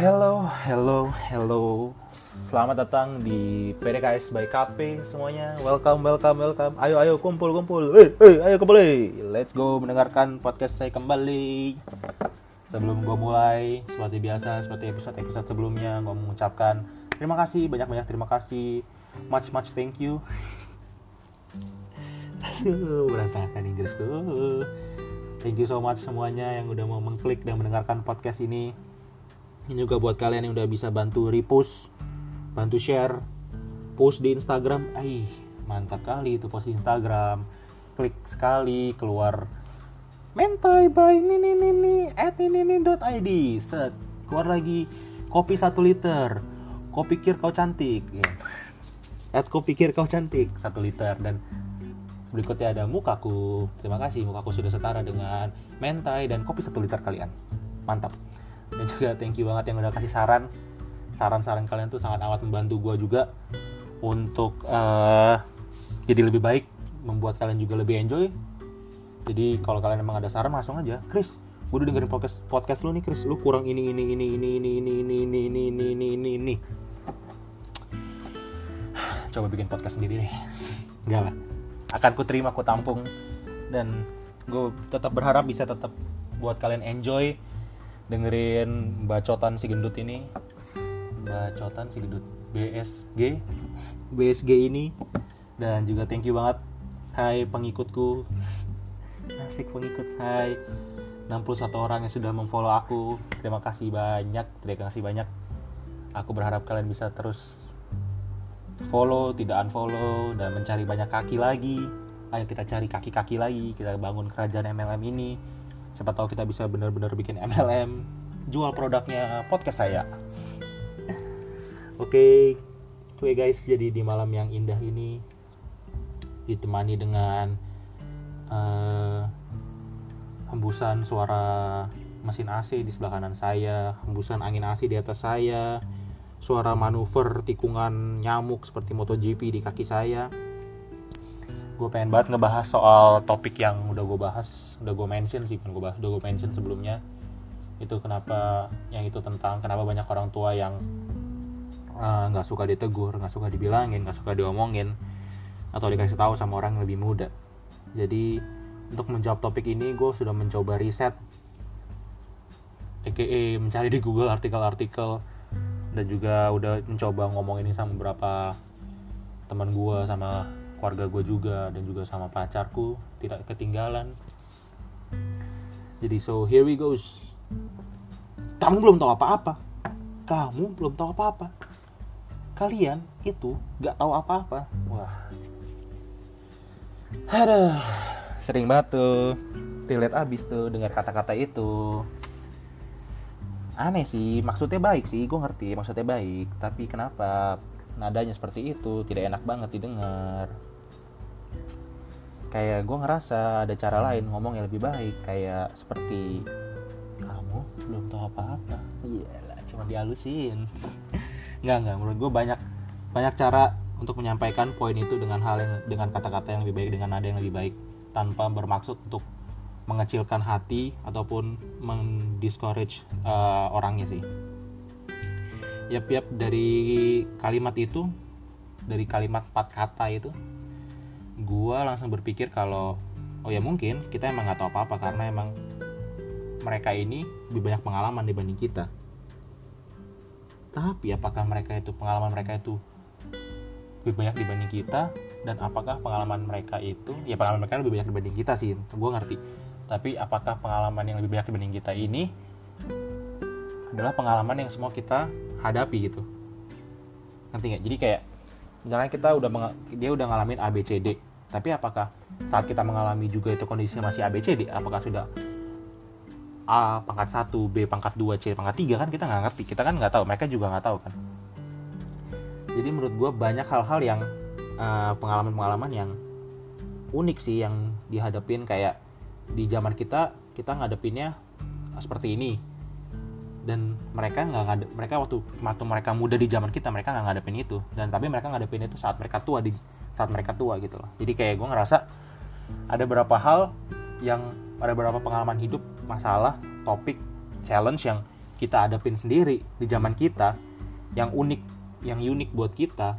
Hello. Selamat datang di PDKS by KP semuanya. Welcome. Ayo kumpul. Ayo kumpul. Let's go mendengarkan podcast saya kembali. Sebelum gue mulai, seperti biasa, seperti episode sebelumnya, gue mengucapkan terima kasih, banyak-banyak terima kasih. Much thank you. Aduh, berantakan Inggris gue. Thank you so much semuanya yang udah mau mengklik dan mendengarkan podcast ini. Ini juga buat kalian yang udah bisa bantu repost, bantu share, post di Instagram. Mantap kali itu post di Instagram. Klik sekali, keluar mentai by nini @nini.id. Set, keluar lagi kopi 1 liter. Kau pikir kau cantik. Kau pikir kau cantik 1 liter. Dan berikutnya ada Mukaku. Terima kasih, Mukaku sudah setara dengan mentai dan kopi 1 liter kalian. Mantap. Dan juga thank you banget yang udah kasih saran kalian tuh sangat amat membantu gue juga untuk jadi lebih baik, membuat kalian juga lebih enjoy. Jadi kalau kalian emang ada saran langsung aja, Chris, gue udah dengerin podcast lu nih, Chris, lu kurang ini. Coba bikin podcast sendiri deh. Enggak lah, akan ku terima, ku tampung, dan gue tetap berharap bisa tetap buat kalian enjoy dengerin bacotan si gendut BSG ini. Dan juga thank you banget, hai pengikutku, asik pengikut, hai 61 orang yang sudah memfollow aku. Terima kasih banyak. Aku berharap kalian bisa terus follow, tidak unfollow, dan mencari banyak kaki lagi. Ayo kita cari kaki-kaki lagi, kita bangun kerajaan MLM ini. Siapa tahu kita bisa benar-benar bikin MLM, jual produknya podcast saya. Oke guys, jadi di malam yang indah ini ditemani dengan hembusan suara mesin AC di sebelah kanan saya, hembusan angin AC di atas saya, suara manuver tikungan nyamuk seperti MotoGP di kaki saya. Gue pengen banget ngebahas soal topik yang udah gue mention sebelumnya. Itu kenapa, yang itu tentang kenapa banyak orang tua yang gak suka ditegur, gak suka dibilangin, gak suka diomongin, atau dikasih tahu sama orang yang lebih muda. Jadi untuk menjawab topik ini, gue sudah mencoba riset, a.k.a. mencari di Google artikel-artikel, dan juga udah mencoba ngomong ini sama beberapa teman gue, sama keluarga gue juga, dan juga sama pacarku, tidak ketinggalan. Jadi so here we goes. Kamu belum tahu apa-apa. Kalian itu gak tahu apa-apa. Wah, aduh, sering banget tuh relate abis tuh dengar kata-kata itu. Aneh sih, maksudnya baik sih, gue ngerti maksudnya baik, tapi kenapa nadanya seperti itu? Tidak enak banget didengar. Kayak gue ngerasa ada cara lain ngomong yang lebih baik, kayak seperti kamu belum tahu apa-apa. Iyalah, cuma dihalusin. Enggak, menurut gue banyak cara untuk menyampaikan poin itu dengan kata-kata yang lebih baik, dengan nada yang lebih baik, tanpa bermaksud untuk mengecilkan hati ataupun mendiscourage orangnya sih. Yap, dari kalimat 4 kata itu, gue langsung berpikir kalau oh ya mungkin kita emang gak tahu apa-apa, karena emang mereka ini lebih banyak pengalaman dibanding kita. Tapi apakah pengalaman mereka itu lebih banyak dibanding kita, dan apakah pengalaman mereka lebih banyak dibanding kita sih, gue ngerti. Tapi apakah pengalaman yang lebih banyak dibanding kita ini adalah pengalaman yang semua kita hadapi gitu, ngerti nggak? Jadi kayak misalnya dia udah ngalamin ABCD, tapi apakah saat kita mengalami juga itu kondisinya masih ABCD? Apakah sudah A pangkat 1, B pangkat 2, C pangkat 3? Kan kita nggak ngerti, kita kan nggak tahu, mereka juga nggak tahu kan. Jadi menurut gue banyak hal-hal yang pengalaman-pengalaman yang unik sih yang dihadapin. Kayak di zaman kita ngadepinnya seperti ini, dan mereka waktu mereka muda di zaman kita, mereka nggak ngadepin itu, tapi mereka ngadepin itu saat mereka tua gitu loh. Jadi kayak gue ngerasa ada beberapa pengalaman hidup, masalah, topik, challenge yang kita hadapin sendiri di zaman kita, yang unik buat kita,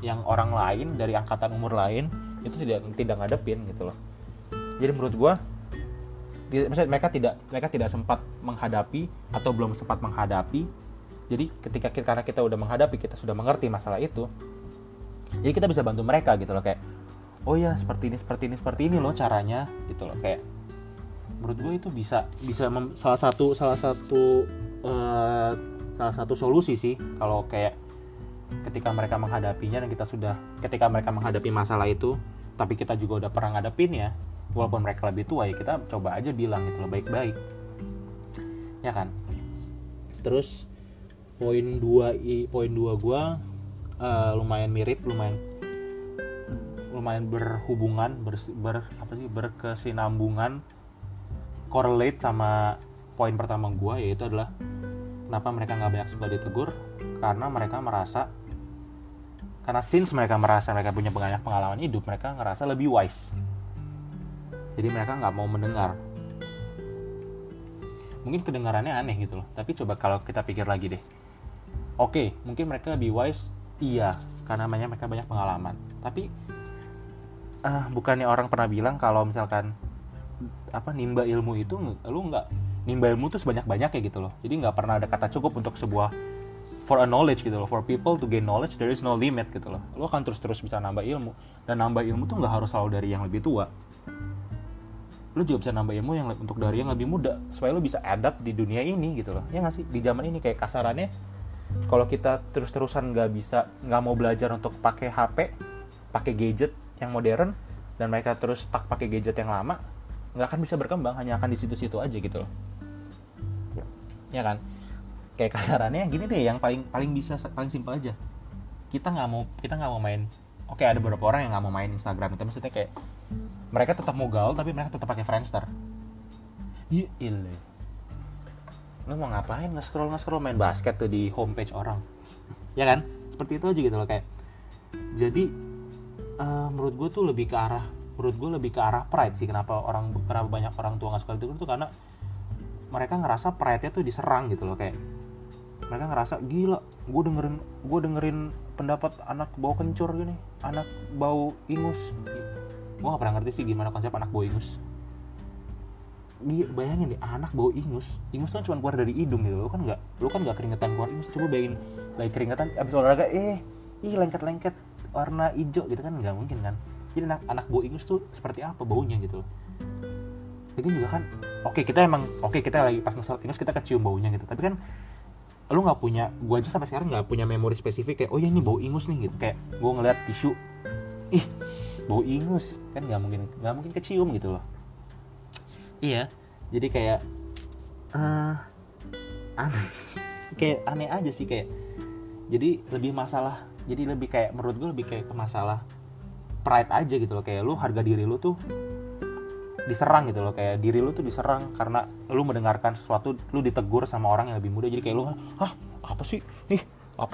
yang orang lain dari angkatan umur lain itu tidak ngadepin gitu loh. Jadi menurut gua mereka tidak sempat menghadapi atau belum sempat menghadapi. Jadi karena kita udah menghadapi, kita sudah mengerti masalah itu. Jadi kita bisa bantu mereka gitu loh, kayak oh ya seperti ini loh caranya gitu loh. Kayak menurut gue itu bisa salah satu solusi sih, kalau kayak ketika mereka menghadapi masalah itu, tapi kita juga udah pernah ngadepin ya. Walaupun mereka lebih tua ya, kita coba aja bilang gitu loh, baik-baik. Ya kan? Terus poin 2 gue lumayan berhubungan, berkesinambungan, correlate sama poin pertama gue, yaitu adalah kenapa mereka gak banyak suka ditegur, karena mereka merasa, karena since mereka merasa mereka punya banyak pengalaman hidup, mereka ngerasa lebih wise. Jadi mereka gak mau mendengar. Mungkin kedengarannya aneh gitu loh, tapi coba kalau kita pikir lagi deh. Oke, mungkin mereka lebih wise, iya, karena mereka banyak pengalaman. Tapi, bukannya orang pernah bilang kalau misalkan, nimba ilmu itu, lu gak, nimba ilmu tuh sebanyak-banyaknya gitu loh. Jadi gak pernah ada kata cukup untuk sebuah, for a knowledge gitu loh, for people to gain knowledge, there is no limit gitu loh. Lu akan terus-terus bisa nambah ilmu, dan nambah ilmu tuh gak harus selalu dari yang lebih tua. Lu juga bisa nambah ilmu yang untuk dari yang lebih muda supaya lu bisa adapt di dunia ini gitu loh, ya nggak sih? Di zaman ini kayak kasarannya kalau kita terus-terusan nggak mau belajar untuk pakai HP, pakai gadget yang modern, dan mereka terus stuck pakai gadget yang lama, nggak akan bisa berkembang, hanya akan di situ-situ aja gitu loh, ya kan? Kayak kasarannya gini deh, yang paling simpel aja, kita nggak mau main. Oke, ada beberapa orang yang nggak mau main Instagram, itu maksudnya kayak mereka tetap mau gaul, tapi mereka tetap pakai Friendster. Iya, lu mau ngapain? Nge-scroll main basket tuh di homepage orang, ya kan? Seperti itu aja gitu loh kayak. Jadi menurut gue lebih ke arah pride sih. Kenapa banyak orang tua nggak suka itu karena mereka ngerasa pride-nya tuh diserang gitu loh kayak. Mereka ngerasa gila, gue dengerin pendapat anak bau kencur gini, anak bau ingus. Gue gak pernah ngerti sih gimana konsep anak bau ingus. Bayangin deh, anak bau ingus tuh cuma keluar dari hidung gitu. Lu kan gak keringetan keluar ingus. Coba bayangin lagi keringetan abis olahraga, lengket-lengket warna hijau gitu kan, gak mungkin kan. Jadi anak bau ingus tuh seperti apa baunya gitu. Itu juga kan, kita lagi pas ngesel ingus kita kecium baunya gitu. Tapi kan lu gak punya, gue aja sampai sekarang gak punya memori spesifik kayak oh ya ini bau ingus nih gitu. Kayak gue ngeliat tisu, bau ingus kan nggak mungkin kecium gitu loh. Iya, jadi kayak aneh, kayak aneh aja sih kayak. Jadi lebih kayak menurut gue lebih kayak ke masalah pride aja gitu loh, kayak lu harga diri lu tuh diserang gitu loh, kayak diri lu tuh diserang karena lu mendengarkan sesuatu, lu ditegur sama orang yang lebih muda. Jadi kayak lu apa sih kok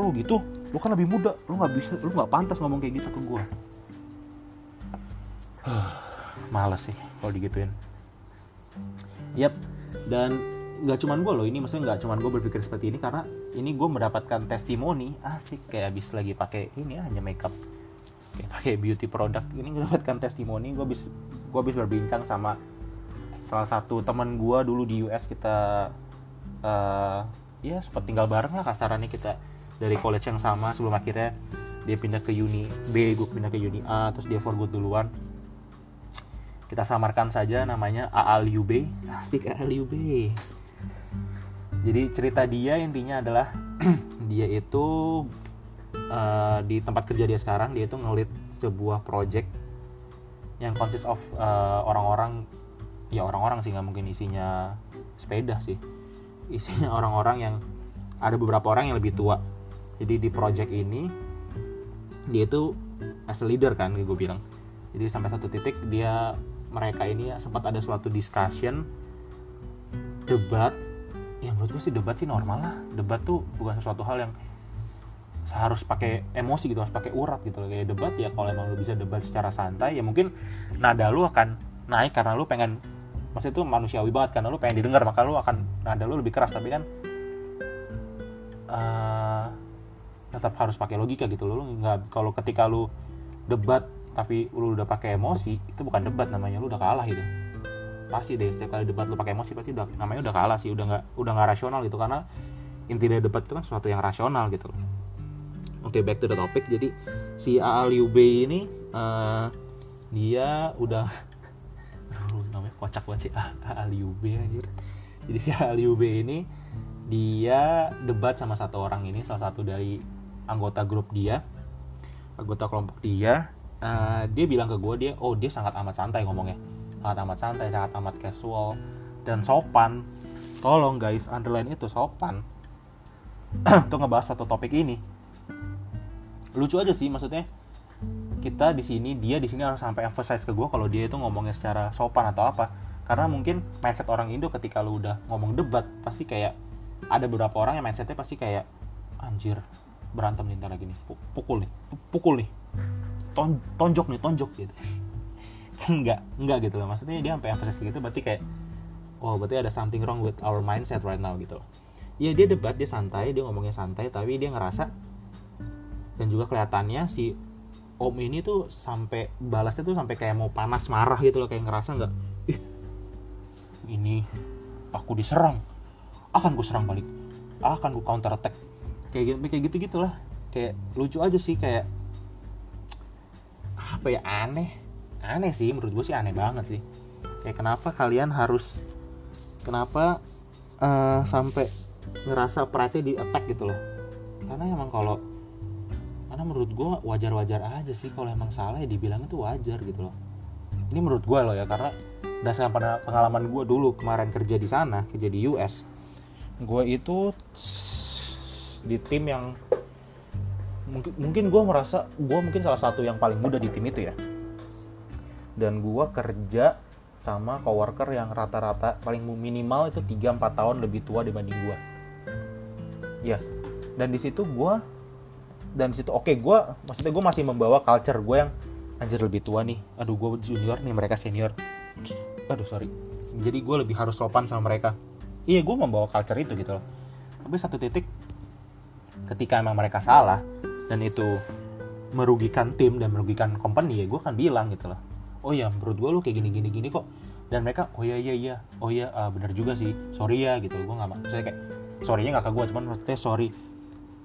lu gitu, lu kan lebih muda, lu nggak pantas ngomong kayak gitu ke gue. Males sih kalau digituin. Yap, dan nggak cuman gue loh ini, maksudnya nggak cuman gue berpikir seperti ini karena ini gue mendapatkan testimoni asik kayak abis lagi pakai ini hanya makeup, kayak pakai beauty product ini mendapatkan testimoni. Gue abis berbincang sama salah satu teman gue dulu di US, kita sempat tinggal bareng lah kasarannya, kita dari college yang sama sebelum akhirnya dia pindah ke uni B, gue pindah ke uni A, terus dia for good duluan. Kita samarkan saja namanya AALUB. Asik AALUB. Jadi cerita dia intinya adalah dia itu di tempat kerja dia sekarang, dia itu nge-lead sebuah project yang consist of orang-orang sih, nggak mungkin isinya sepeda sih, isinya orang-orang yang ada beberapa orang yang lebih tua. Jadi di project ini dia itu as a leader kan, gue bilang. Jadi sampai satu titik mereka ini sempat ada suatu discussion, debat. Ya menurut gue sih debat sih normal lah. Debat tuh bukan sesuatu hal yang harus pakai emosi gitu, harus pakai urat gitu. Kayak debat ya kalau emang lu bisa debat secara santai, ya mungkin nada lu akan naik karena lu pengen maksudnya itu manusiawi banget, karena lu pengen didengar maka lu akan nada lu lebih keras, tapi kan tetap harus pakai logika gitu. Lu nggak, kalau ketika lu debat tapi lu udah pakai emosi, itu bukan debat namanya, lu udah kalah gitu. Pasti deh setiap kali debat lu pakai emosi pasti udah namanya udah kalah sih, udah nggak rasional gitu, karena inti dari debat itu kan sesuatu yang rasional gitu. Oke, back to the topic. Jadi si A.A. Liu Bei ini dia udah namanya kocak banget sih, A.A. Liu Bei anjir. Jadi si A.A. Liu Bei ini dia debat sama satu orang ini, salah satu dari anggota grup dia, anggota kelompok dia. Dia bilang ke gue, dia sangat amat santai ngomongnya, sangat amat casual dan sopan. Tolong guys, underline itu sopan. Untuk ngebahas satu topik ini. Lucu aja sih, maksudnya kita di sini, dia di sini harus sampai emphasize ke gue kalau dia itu ngomongnya secara sopan atau apa. Karena mungkin mindset orang Indo ketika lu udah ngomong debat pasti kayak ada beberapa orang yang mindsetnya pasti kayak anjir, berantem nih ntar lagi nih, pukul nih. Tonjok gitu. enggak gitu loh, maksudnya dia sampai emphasis gitu, berarti kayak oh, berarti ada something wrong with our mindset right now gitu loh. Ya dia debat, dia santai, dia ngomongnya santai, tapi dia ngerasa, dan juga kelihatannya si om ini tuh sampai balasnya tuh sampai kayak mau panas marah gitu loh, kayak ngerasa enggak, ini aku diserang, akan gue serang balik, akan gue counter attack, kayak gitu-gitulah. Kayak lucu aja sih, kayak apa ya, aneh sih, menurut gue sih aneh banget sih. Kayak kenapa sampai ngerasa pride di attack gitu loh. Karena menurut gue wajar-wajar aja sih, kalau emang salah ya dibilang itu wajar gitu loh. Ini menurut gue loh ya, karena berdasarkan pengalaman gue dulu kemarin kerja di sana, kerja di US. Gue itu di tim yang mungkin gue merasa gue mungkin salah satu yang paling muda di tim itu ya, dan gue kerja sama coworker yang rata-rata paling minimal itu 3-4 tahun lebih tua dibanding gue ya. Dan di situ oke, gue maksudnya gue masih membawa culture gue yang anjir lebih tua nih, aduh gue junior nih, mereka senior, aduh sorry, jadi gue lebih harus sopan sama mereka. Iya, gue membawa culture itu gitu loh. Tapi satu titik ketika emang mereka salah dan itu merugikan tim dan merugikan company, ya gue akan bilang gitu loh, oh ya menurut gue lo kayak gini kok. Dan mereka oh ya, benar juga sih, sorry ya gitu. Gue nggak maksud kayak sorrynya nggak ke gue, cuman maksudnya sorry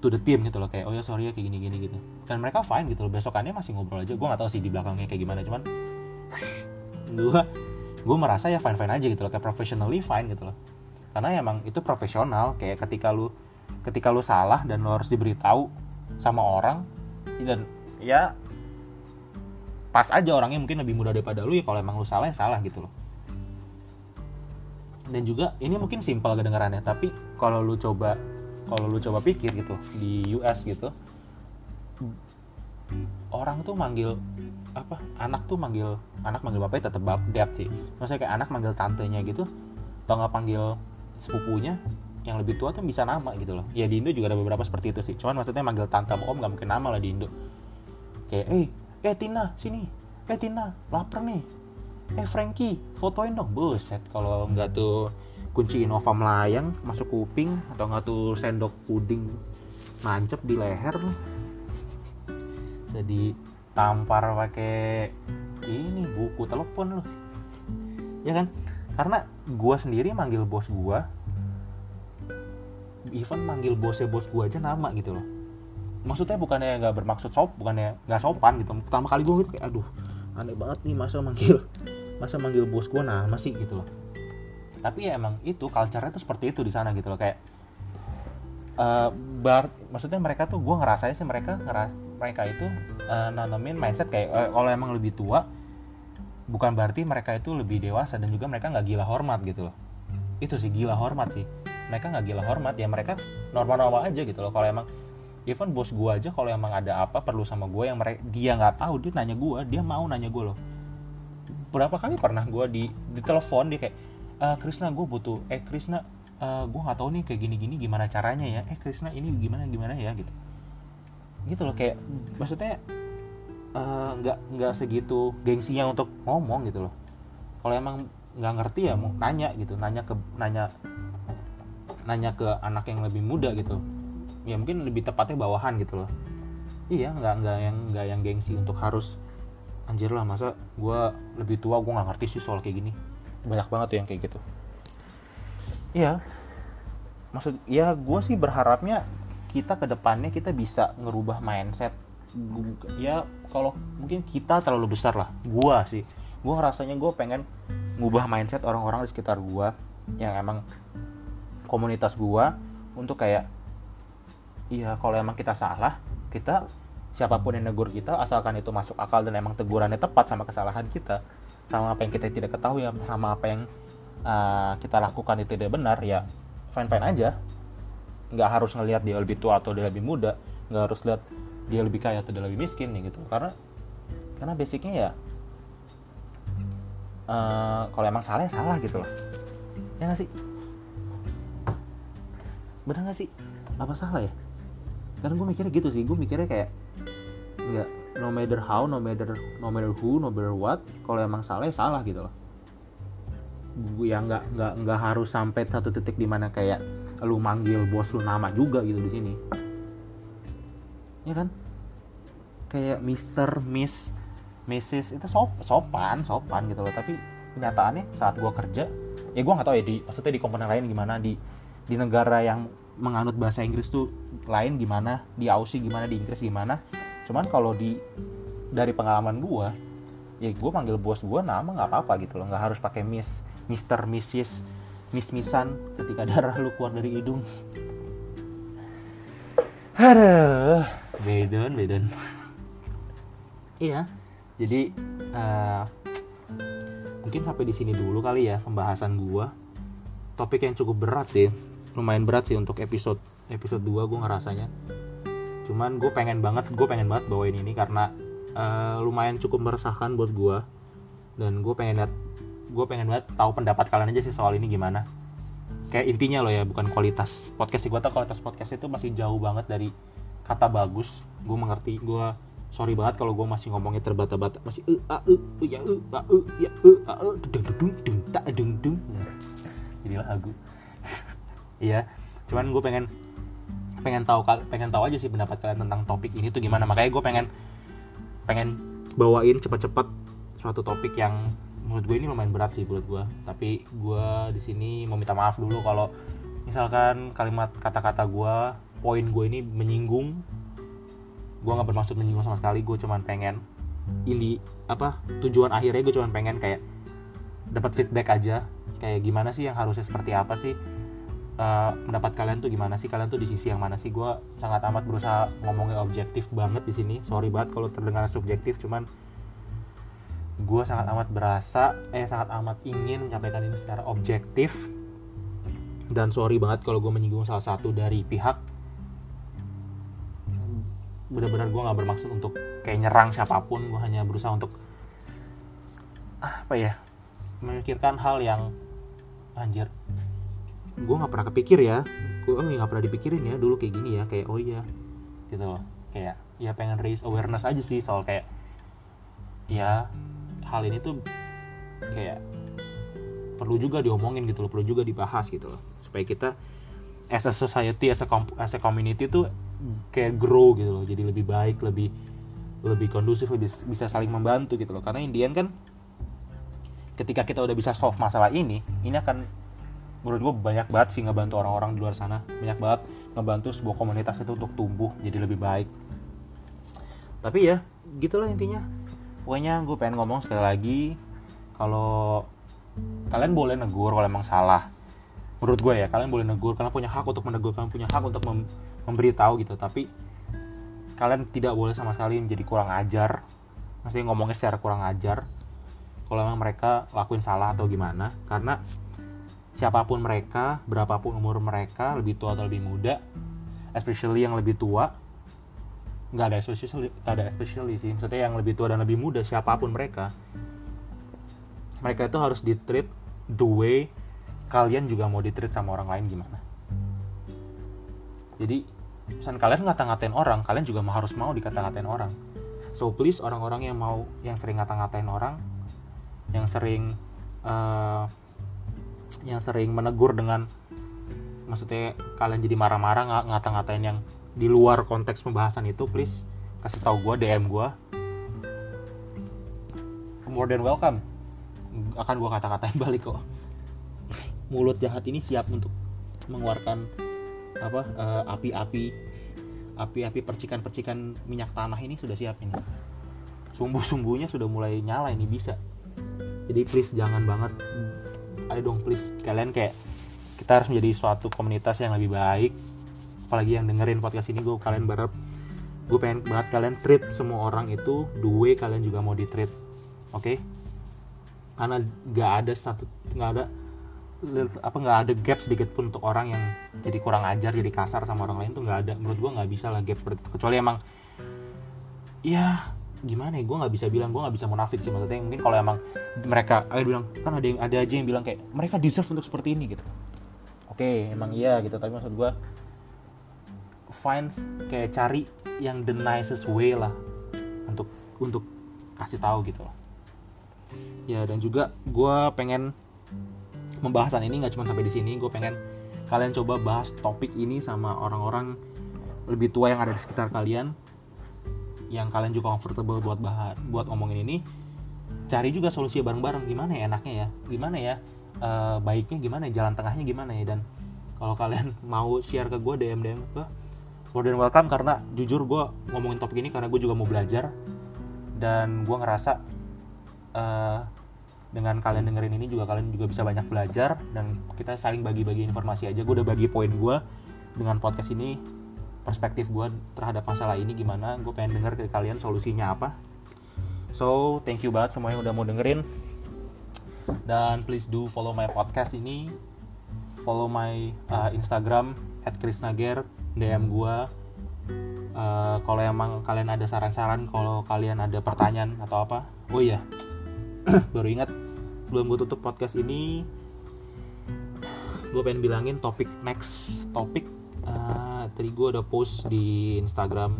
to the team gitu loh, kayak oh ya sorry ya kayak gini gitu. Dan mereka fine gitu loh, besokannya masih ngobrol aja. Gue nggak tahu sih di belakangnya kayak gimana, cuman gue merasa ya fine aja gitu loh, kayak professionally fine gitu loh. Karena emang itu profesional, kayak ketika lu salah dan lu harus diberitahu sama orang, dan ya pas aja orangnya mungkin lebih muda daripada lu, ya kalau emang lu salah ya salah gitu loh. Dan juga ini mungkin simpel kedengarannya, tapi kalau lu coba pikir gitu di US gitu, orang tuh manggil apa, anak manggil bapaknya tetap dad sih. Maksudnya kayak anak manggil tantenya gitu, atau nggak panggil sepupunya yang lebih tua tuh bisa nama gitu loh. Ya di Indo juga ada beberapa seperti itu sih. Cuman maksudnya manggil tante sama om gak mungkin nama lah di Indo. Kayak, Tina, sini. Tina, lapar nih. Frankie, fotoin dong. Buset, kalau gak tuh kunci Innova melayang masuk kuping, atau gak tuh sendok puding nancep di leher. Jadi tampar pakai ini buku telepon loh. Ya kan? Karena gua sendiri manggil bos gua, even manggil bosnya bos gue aja nama gitu loh. Maksudnya bukannya nggak bermaksud bukannya nggak sopan gitu. Pertama kali gue gitu kayak aduh aneh banget nih, masa manggil bos gue nama sih gitu loh. Tapi ya emang itu culture-nya tuh seperti itu di sana gitu loh, kayak maksudnya mereka tuh, gue ngerasain sih mereka itu nanamin mindset kayak kalau emang lebih tua bukan berarti mereka itu lebih dewasa, dan juga mereka nggak gila hormat gitu loh. Itu sih, gila hormat sih, mereka nggak gila hormat ya, mereka normal-normal aja gitu loh. Kalau emang even bos gue aja, kalau emang ada apa perlu sama gue yang dia nggak tahu, dia nanya gue, dia mau nanya gue loh. Berapa kali pernah gue di telepon dia kayak Krisna gue butuh, Krisna gue nggak tahu nih kayak gini gimana caranya ya, Krisna ini gimana ya gitu loh. Kayak maksudnya nggak segitu gengsinya untuk ngomong gitu loh. Kalau emang nggak ngerti ya mau tanya gitu, nanya ke anak yang lebih muda gitu ya, mungkin lebih tepatnya bawahan gitu loh. Iya, nggak yang gengsi untuk harus anjir lah, masa gue lebih tua gue nggak ngerti sih soal kayak gini. Banyak banget tuh yang kayak gitu. Iya, maksud ya gue sih berharapnya kita kedepannya kita bisa ngerubah mindset. Ya kalau mungkin kita terlalu besar lah, gue sih, gue rasanya gue pengen ngubah mindset orang-orang di sekitar gue yang emang komunitas gue untuk kayak, iya kalau emang kita salah, kita siapapun yang negur kita asalkan itu masuk akal dan emang tegurannya tepat sama kesalahan kita, sama apa yang kita tidak ketahui, sama apa yang kita lakukan itu tidak benar, ya fine-fine aja. Nggak harus ngelihat dia lebih tua atau dia lebih muda, nggak harus lihat dia lebih kaya atau dia lebih miskin nih gitu, karena basicnya ya kalau emang salah ya salah gitu loh, ya nggak sih, benar nggak sih, apa salah ya? Karena gue mikirnya gitu sih, gue mikirnya kayak nggak, no matter how, no matter who, no matter what, kalau emang salah ya salah gitu loh. Gue ya nggak harus sampai satu titik dimana kayak lu manggil bos lu nama juga gitu di sini, ya kan? Kayak Mr, Miss, Mrs itu sopan gitu loh. Tapi kenyataannya saat gue kerja, ya gue nggak tahu ya maksudnya di komponen lain gimana, di negara yang menganut bahasa Inggris tuh lain gimana, di Aussie gimana, di Inggris gimana. Cuman kalau dari pengalaman gue, ya gue manggil bos gue nama nggak apa-apa gitu loh, nggak harus pakai Miss, Mr, Mrs, Miss-missan ketika darah lu keluar dari hidung. Aduh, Beden. Iya, jadi mungkin sampai di sini dulu kali ya pembahasan gua. Topik yang cukup berat sih, lumayan berat sih untuk episode 2 gua ngerasanya. Cuman gua pengen banget bawain ini karena lumayan cukup meresahkan buat gua, dan gue pengen banget tahu pendapat kalian aja sih soal ini gimana. Kayak intinya loh ya, bukan kualitas podcast sih. Gue tau kualitas podcast itu masih jauh banget dari kata bagus. Gue mengerti, gue sorry banget kalau gue masih ngomongnya terbata-bata, masih jadilah lagu. Iya, cuman gue pengen tahu aja sih pendapat kalian tentang topik ini tuh gimana. Makanya gue pengen bawain cepat-cepat suatu topik yang menurut gue ini lumayan berat sih buat gue. Tapi gue di sini mau minta maaf dulu kalau misalkan kalimat kata-kata gue, poin gue ini menyinggung. Gue nggak bermaksud menyinggung sama sekali. Gue cuman pengen ini tujuan akhirnya gue cuman pengen kayak dapat feedback aja. Kayak gimana sih yang harusnya seperti apa sih, pendapat kalian tuh gimana sih, kalian tuh di sisi yang mana sih. Gue sangat amat berusaha ngomongnya objektif banget di sini. Sorry banget kalau terdengar subjektif, cuman gue sangat amat ingin menyampaikan ini secara objektif. Dan sorry banget kalau gue menyinggung salah satu dari pihak. Benar-benar gue nggak bermaksud untuk kayak nyerang siapapun. Gue hanya berusaha untuk memikirkan hal yang anjir, gue nggak pernah kepikir ya, gue nggak pernah dipikirin ya dulu kayak gini ya, kayak oh iya gitu loh. Kayak ya pengen raise awareness aja sih soal kayak ya hal ini tuh kayak perlu juga diomongin gitu loh, perlu juga dibahas gitu loh, supaya kita as a society, as a community tuh kayak grow gitu loh, jadi lebih baik, lebih kondusif, lebih bisa saling membantu gitu loh. Karena Indian kan ketika kita udah bisa solve masalah ini akan, menurut gue banyak banget sih ngebantu orang-orang di luar sana, banyak banget ngebantu sebuah komunitas itu untuk tumbuh jadi lebih baik. Tapi ya gitulah intinya. Pokoknya gue pengen ngomong sekali lagi, kalau kalian boleh negur kalau emang salah. Menurut gue ya, kalian boleh negur, kalian punya hak untuk menegur, kalian punya hak untuk memberitahu gitu. Tapi kalian tidak boleh sama sekali menjadi kurang ajar, maksudnya ngomongnya secara kurang ajar kalau emang mereka lakuin salah atau gimana. Karena siapapun mereka, berapapun umur mereka, lebih tua atau lebih muda, especially yang lebih tua, nggak ada especially sih, maksudnya yang lebih tua dan lebih muda, siapapun mereka itu harus di-treat the way kalian juga mau di-treat sama orang lain gimana. Jadi pesan kalian, ngata-ngatain orang, kalian juga harus mau dikata-ngatain orang. So please, orang-orang yang sering ngata-ngatain orang, yang sering yang sering menegur dengan, maksudnya kalian jadi marah-marah ngata-ngatain yang di luar konteks pembahasan itu, please kasih tahu gue, DM gue, more than welcome, akan gue kata-katain balik kok. Mulut jahat ini siap untuk mengeluarkan api-api percikan-percikan minyak tanah ini sudah siap ini. Sumbu-sumbunya sudah mulai nyala ini bisa. Jadi please jangan banget, ayo dong please, kalian kayak kita harus menjadi suatu komunitas yang lebih baik. Apalagi yang dengerin podcast ini, kalian berharap, gue pengen banget kalian treat semua orang itu the way kalian juga mau ditreat, oke? Karena nggak ada gap sedikit pun untuk orang yang jadi kurang ajar, jadi kasar sama orang lain tuh nggak ada. Menurut gue nggak bisa lah gap seperti itu, kecuali emang ya gimana ya, gue nggak bisa bilang, gue nggak bisa munafik sih, maksudnya mungkin kalau emang mereka bilang kan ada aja yang bilang kayak mereka deserve untuk seperti ini gitu, oke, emang iya gitu, tapi maksud gue find kayak cari yang the nicest way lah untuk kasih tahu gitu loh ya. Dan juga gue pengen pembahasan ini nggak cuma sampai di sini, gue pengen kalian coba bahas topik ini sama orang-orang lebih tua yang ada di sekitar kalian, yang kalian juga comfortable buat omongin ini. Cari juga solusi bareng-bareng, gimana ya enaknya ya, gimana ya baiknya, gimana ya jalan tengahnya, gimana ya. Dan kalau kalian mau share ke gue, DM gue, more than welcome, karena jujur gue ngomongin topik ini karena gue juga mau belajar, dan gue ngerasa dengan kalian dengerin ini juga kalian juga bisa banyak belajar, dan kita saling bagi-bagi informasi aja. Gue udah bagi poin gue dengan podcast ini, perspektif gue terhadap masalah ini gimana, gue pengen denger dari kalian solusinya apa. So thank you banget semuanya udah mau dengerin, dan please do follow my podcast ini, follow my Instagram @krisnager, DM gue. Kalau emang kalian ada saran-saran, kalau kalian ada pertanyaan atau apa, oh iya baru ingat, sebelum gue tutup podcast ini, gue pengen bilangin topik tadi gue udah post di Instagram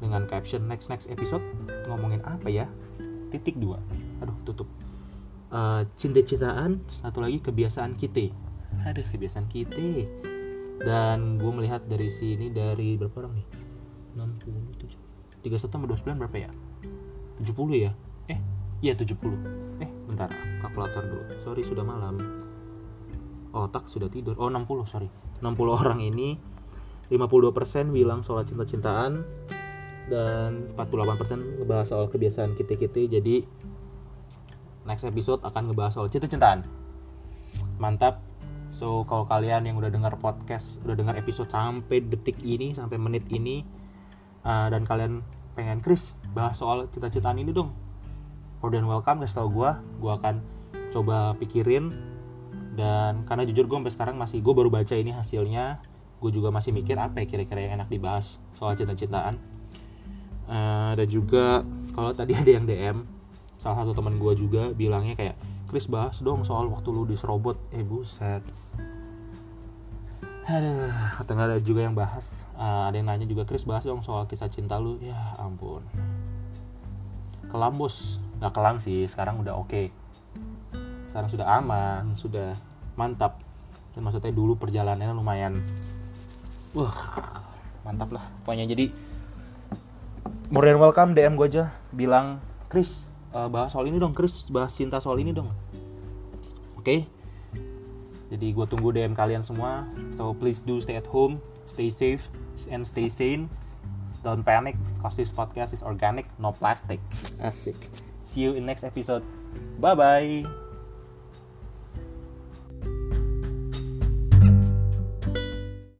dengan caption next episode ngomongin apa ya, #2, aduh tutup, cinta-cintaan, satu lagi kebiasaan kita. Dan gue melihat dari sini, dari berapa orang nih, 60, 70, 3 September 2009 berapa ya, 70 ya, iya 70. Bentar, kalkulator dulu. Sorry, sudah malam. Otak sudah tidur. Oh, 60, sorry. 60 orang ini 52% bilang soal cinta-cintaan, dan 48% ngebahas soal kebiasaan kite-kite. Jadi next episode akan ngebahas soal cinta-cintaan. Mantap. So, kalau kalian yang udah dengar podcast, udah dengar episode sampai detik ini, sampai menit ini, dan kalian pengen, Chris, bahas soal cinta-cintaan ini dong, dan welcome, kasih tau gue akan coba pikirin. Dan karena jujur gue sampai sekarang masih, gue baru baca ini hasilnya, gue juga masih mikir apa ya kira-kira yang enak dibahas soal cinta-cintaan. Dan juga kalau tadi ada yang DM, salah satu teman gue juga bilangnya kayak, Chris bahas dong soal waktu lu diserobot, buset. Atau nggak ada juga yang bahas, ada yang nanya juga, Chris bahas dong soal kisah cinta lu, ya ampun. Kelam bos, nggak kelam sih, sekarang udah oke. Sekarang sudah aman, sudah mantap. Dan maksudnya dulu perjalanannya lumayan, mantap lah. Pokoknya jadi more than welcome, DM gue aja, bilang Chris bahas soal ini dong, Chris bahas cinta soal ini dong, oke? Jadi gue tunggu DM kalian semua. So please do stay at home, stay safe and stay sane. Don't panic, cause this podcast is organic, no plastic. Asik. See you in next episode. Bye-bye.